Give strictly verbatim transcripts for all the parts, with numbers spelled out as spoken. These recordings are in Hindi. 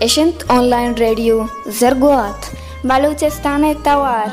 Eshint Online Radio Zergoat Baluchestane Tawar.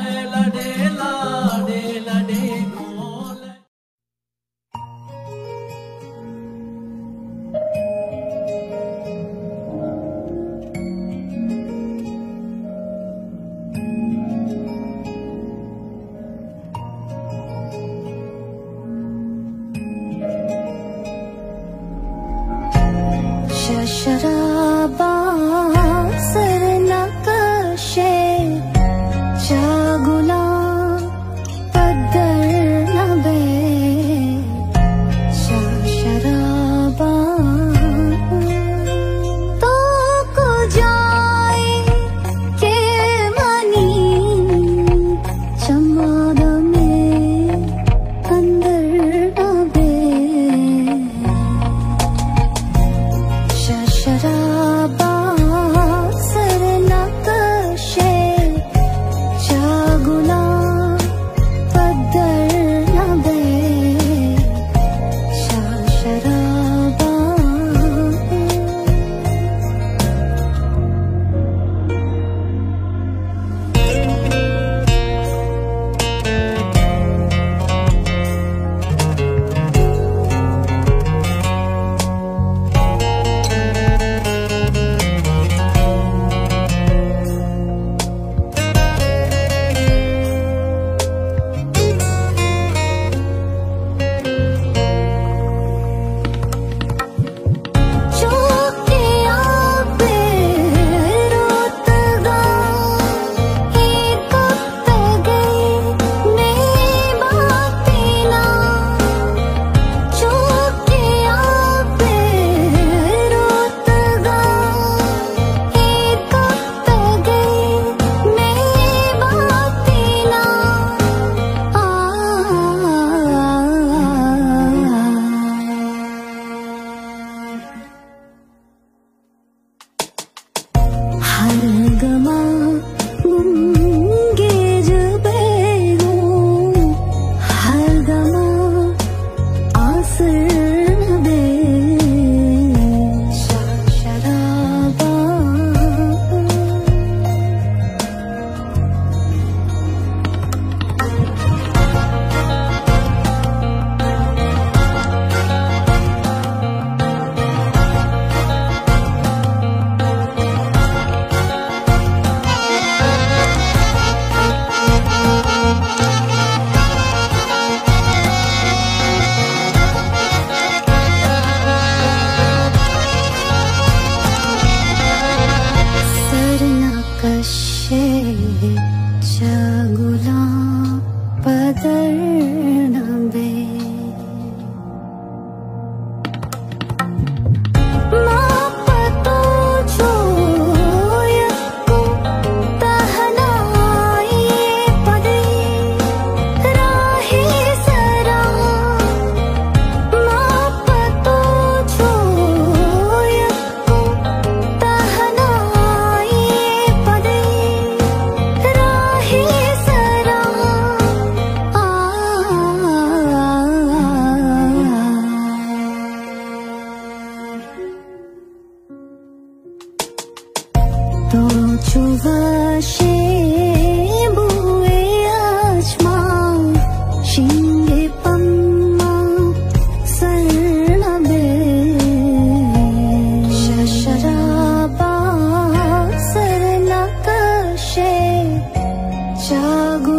Jago